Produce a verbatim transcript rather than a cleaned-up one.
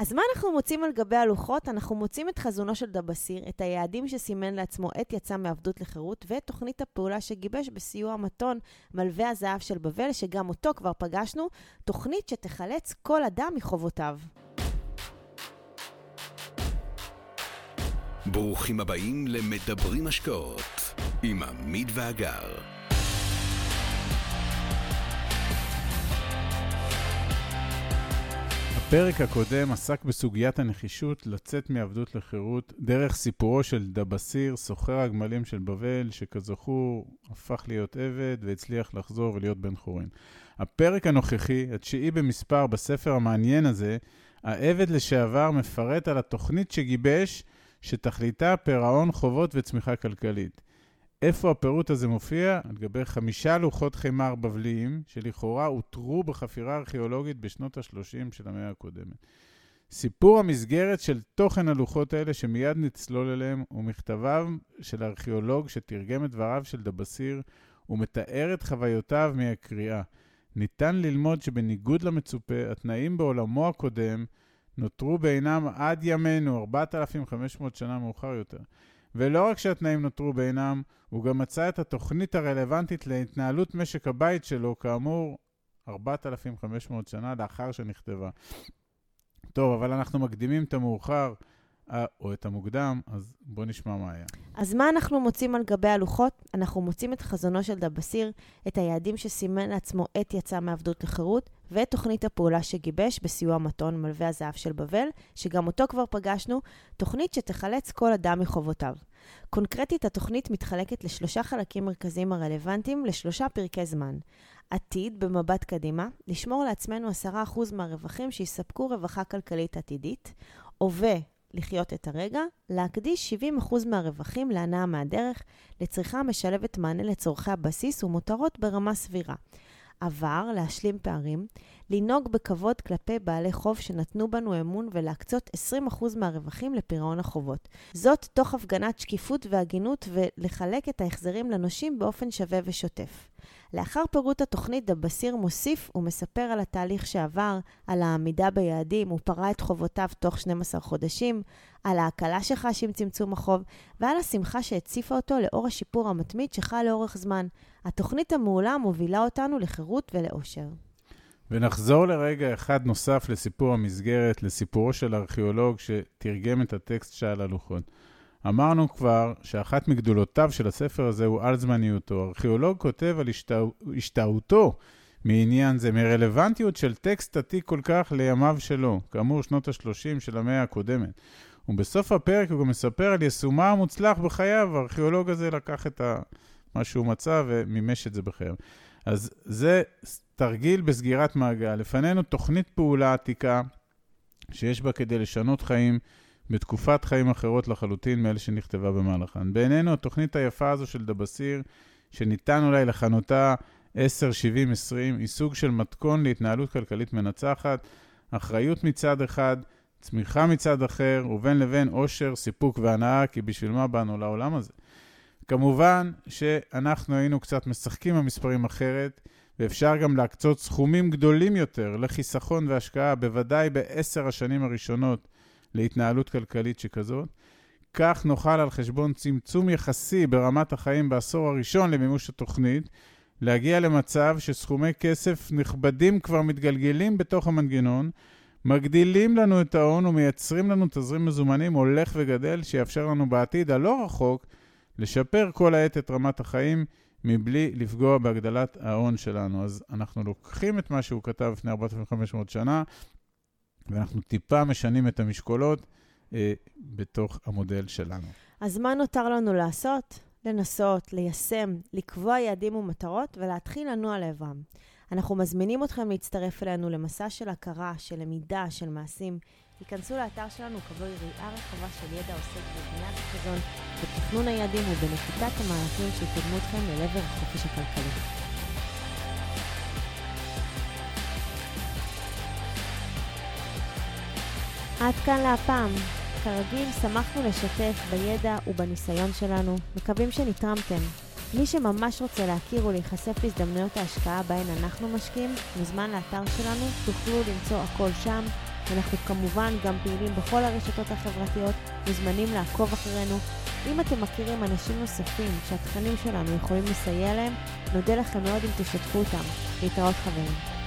אז מה אנחנו מוצאים על גבי הלוחות? אנחנו מוצאים את חזונו של דבסיר, את היעדים שסימן לעצמו עת יצא מעבדות לחירות, ואת תוכנית הפעולה שגיבש בסיוע מתון מלווה הזהב של בבל, שגם אותו כבר פגשנו, תוכנית שתחלץ כל אדם מחובותיו. ברוכים הבאים למדברים השקעות עם עמית ואגר. הפרק הקודם עסק בסוגיית הנחישות לצאת מעבדות לחירות דרך סיפורו של דבסיר, סוחר הגמלים של בבל, שכזכור הפך להיות עבד והצליח לחזור ולהיות בן חורין. הפרק הנוכחי, התשיעי במספר בספר המעניין הזה, העבד לשעבר מפרט על התוכנית שגיבש שתכליתה פירעון חובות וצמיחה כלכלית. איפה הפירוט הזה מופיע? על גבי חמישה לוחות חמר בבליים, שלכאורה הותרו בחפירה ארכיאולוגית בשנות ה-שלושים של המאה הקודמת. סיפור המסגרת של תוכן הלוחות האלה שמיד נצלול אליהם, הוא מכתביו של הארכיאולוג שתרגם את דבריו של דבסיר, ומתאר את חוויותיו מהקריאה. ניתן ללמוד שבניגוד למצופה, התנאים בעולמו הקודם נותרו בעינם עד ימינו, ארבעת אלפים וחמש מאות שנה מאוחר יותר. ולא רק שהתנאים נותרו בעינם, הוא גם מצא את התוכנית הרלוונטית להתנהלות משק הבית שלו, כאמור, ארבעת אלפים וחמש מאות שנה לאחר שנכתבה. טוב, אבל אנחנו מקדימים את המאוחר, או את המוקדם, אז בוא נשמע מה היה. אז מה אנחנו מוצאים על גבי הלוחות? אנחנו מוצאים את חזונו של דבסיר, את היעדים שסימן לעצמו עת יצא מעבדות לחירות, ואת תוכנית הפעולה שגיבש בסיוע מתון מלווה הזהב של בבל, שגם אותו כבר פגשנו, תוכנית שתחלץ כל אדם מחובותיו. קונקרטית, התוכנית מתחלקת לשלושה חלקים מרכזיים הרלוונטיים, לשלושה פרקי זמן. עתיד, במבט קדימה, לשמור לעצמנו עשרה אחוז מהרווחים שיספקו רווחה כלכלית עתידית, הווה, לחיות את הרגע, להקדיש שבעים אחוז מהרווחים להנאה מהדרך, לצריכה משלבת מענה לצורכי הבסיס ומותרות ברמה סבירה. עבר, להשלים פערים, לנהוג בכבוד כלפי בעלי חוב שנתנו בנו אמון ולהקצות עשרים אחוז מהרווחים לפירעון החובות. זאת תוך הפגנת שקיפות והגינות ולחלק את ההחזרים לנושים באופן שווה ושוטף. לאחר פירוט התוכנית, דבסיר מוסיף ומספר על התהליך שעבר, על העמידה ביעדים, הוא פרע את חובותיו תוך שנים עשר חודשים, על ההקלה שחש עם צמצום החוב ועל השמחה שהציפה אותו לאור השיפור המתמיד שחל לאורך זמן. התוכנית המעולה מובילה אותנו לחירות ולאושר. ונחזור לרגע אחד נוסף לסיפור המסגרת, לסיפורו של הארכיאולוג שתרגם את הטקסט שעל הלוחות. אמרנו כבר שאחת מגדולותיו של הספר הזה הוא על זמניותו. הארכיאולוג כותב על השתאותו מעניין זה, מרלוונטיות של טקסט עתיק כל כך לימיו שלו, כאמור שנות ה-שלושים של המאה הקודמת. ובסוף הפרק הוא גם מספר על יישומה המוצלח בחייו. הארכיאולוג הזה לקח את ה... מה שהוא מצא ומימש את זה בחייו. אז זה תרגיל בסגירת מעגל. לפנינו תוכנית פעולה עתיקה שיש בה כדי לשנות חיים בתקופת חיים אחרות לחלוטין מאלה שנכתבה במהלכן. בעינינו התוכנית היפה הזו של דבסיר, שניתן אולי לכנותה עשר שבעים עשרים, היא סוג של מתכון להתנהלות כלכלית מנצחת, אחריות מצד אחד, צמיחה מצד אחר, ובין לבין עושר, סיפוק והנאה, כי בשביל מה באנו לעולם הזה? כמובן שאנחנו היינו קצת משחקים במספרים אחרת, ואפשר גם להקצות סכומים גדולים יותר לחיסכון והשקעה, בוודאי בעשר השנים הראשונות להתנהלות כלכלית שכזאת. כך נוכל על חשבון צמצום יחסי ברמת החיים בעשור הראשון למימוש התוכנית, להגיע למצב שסכומי כסף נכבדים כבר מתגלגלים בתוך המנגנון, מגדילים לנו את ההון ומייצרים לנו תזרים מזומנים הולך וגדל, שיאפשר לנו בעתיד הלא רחוק לשפר כל העת את רמת החיים מבלי לפגוע בהגדלת ההון שלנו. אז אנחנו לוקחים את מה שהוא כתב לפני ארבעת אלפים וחמש מאות שנה, ואנחנו טיפה משנים את המשקולות אה, בתוך המודל שלנו. אז מה נותר לנו לעשות? לנסות, ליישם, לקבוע יעדים ומטרות ולהתחיל לנוע לעברם. אנחנו מזמינים אתכם להצטרף אלינו למסע של הכרה, של למידה, של מעשים. תיכנסו לאתר שלנו וקבלו ראייה רחבה של ידע עוסק בבניית החזון, בתכנון היעדים ובנקיטת המהלכים שיקדמו אתכם לעבר החופש הכלכלי. עד כאן להפעם. כרגיל, שמחנו לשתף בידע ובניסיון שלנו. מקווים שנתרמתם. מי שממש רוצה להכיר ולהיחשף להזדמנויות ההשקעה בהן אנחנו משקיעים, מוזמן לאתר שלנו, תוכלו למצוא הכל שם. אנחנו כמובן גם פעילים בכל הרשתות החברתיות, מוזמנים לעקוב אחרינו. אם אתם מכירים אנשים נוספים שהתכנים שלנו יכולים לסייע להם, נודה לכם מאוד אם תשתפו אותם. להתראות חברים.